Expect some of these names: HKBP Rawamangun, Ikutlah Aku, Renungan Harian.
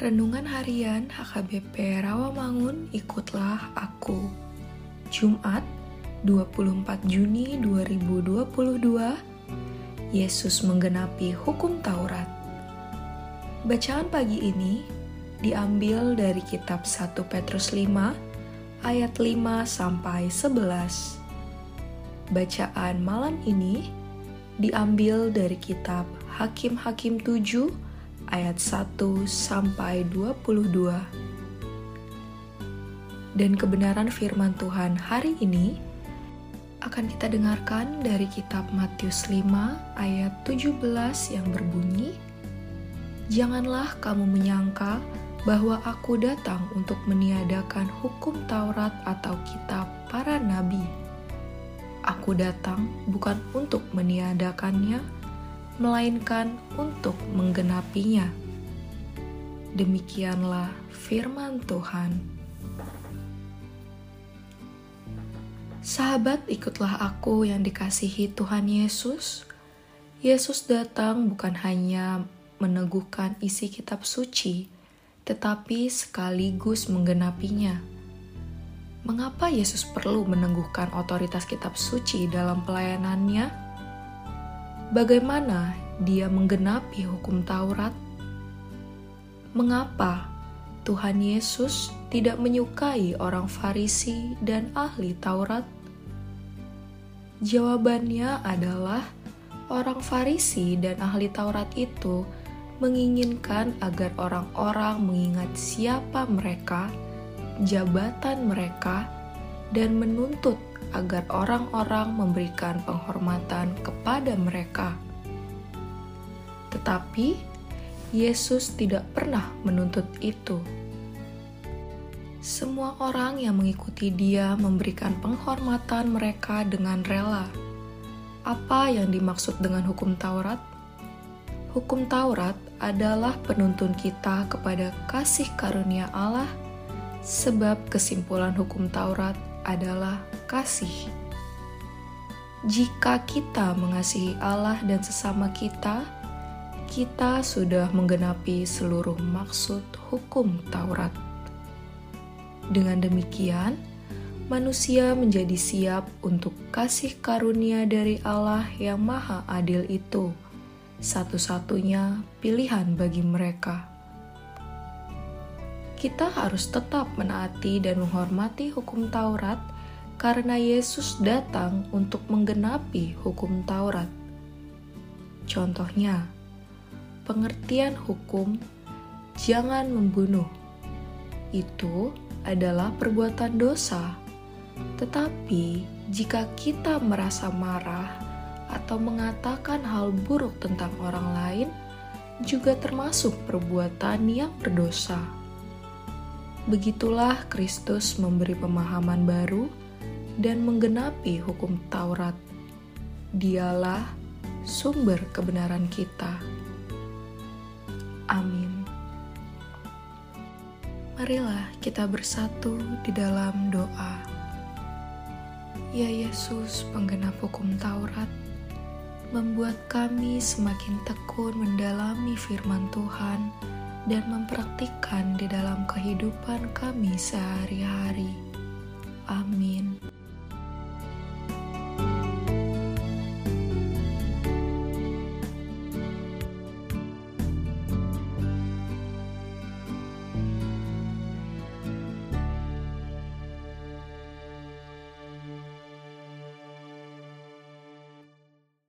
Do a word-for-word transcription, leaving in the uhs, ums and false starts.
Renungan Harian H K B P Rawamangun, Ikutlah Aku. Jumat, dua puluh empat Juni dua ribu dua puluh dua. Yesus menggenapi hukum Taurat. Bacaan pagi ini diambil dari kitab satu Petrus lima ayat lima sampai sebelas. Bacaan malam ini diambil dari kitab Hakim-hakim tujuh ayat satu sampai dua puluh dua. Dan kebenaran firman Tuhan hari ini akan kita dengarkan dari kitab Matius lima ayat tujuh belas yang berbunyi, "Janganlah kamu menyangka bahwa aku datang untuk meniadakan hukum Taurat atau kitab para nabi. Aku datang bukan untuk meniadakannya, melainkan untuk menggenapinya." Demikianlah firman Tuhan. Sahabat, ikutlah aku yang dikasihi Tuhan Yesus. Yesus datang bukan hanya meneguhkan isi kitab suci, tetapi sekaligus menggenapinya. Mengapa Yesus perlu meneguhkan otoritas kitab suci dalam pelayanannya? Bagaimana dia menggenapi hukum Taurat? Mengapa Tuhan Yesus tidak menyukai orang Farisi dan ahli Taurat? Jawabannya adalah orang Farisi dan ahli Taurat itu menginginkan agar orang-orang mengingat siapa mereka, jabatan mereka, dan menuntut agar orang-orang memberikan penghormatan kepada mereka. Tetapi Yesus tidak pernah menuntut itu. Semua orang yang mengikuti Dia memberikan penghormatan mereka dengan rela. Apa yang dimaksud dengan hukum Taurat? Hukum Taurat adalah penuntun kita kepada kasih karunia Allah, sebab kesimpulan hukum Taurat adalah kasih. Jika kita mengasihi Allah dan sesama kita, kita sudah menggenapi seluruh maksud hukum Taurat. Dengan demikian, manusia menjadi siap untuk kasih karunia dari Allah yang Maha Adil itu, satu-satunya pilihan bagi mereka. Kita harus tetap menaati dan menghormati hukum Taurat karena Yesus datang untuk menggenapi hukum Taurat. Contohnya, pengertian hukum "jangan membunuh" itu adalah perbuatan dosa. Tetapi jika kita merasa marah atau mengatakan hal buruk tentang orang lain, juga termasuk perbuatan yang berdosa. Begitulah Kristus memberi pemahaman baru dan menggenapi hukum Taurat. Dialah sumber kebenaran kita. Amin. Marilah kita bersatu di dalam doa. Ya Yesus, penggenap hukum Taurat, membuat kami semakin tekun mendalami firman Tuhan dan mempraktikkan di dalam kehidupan kami sehari-hari. Amin.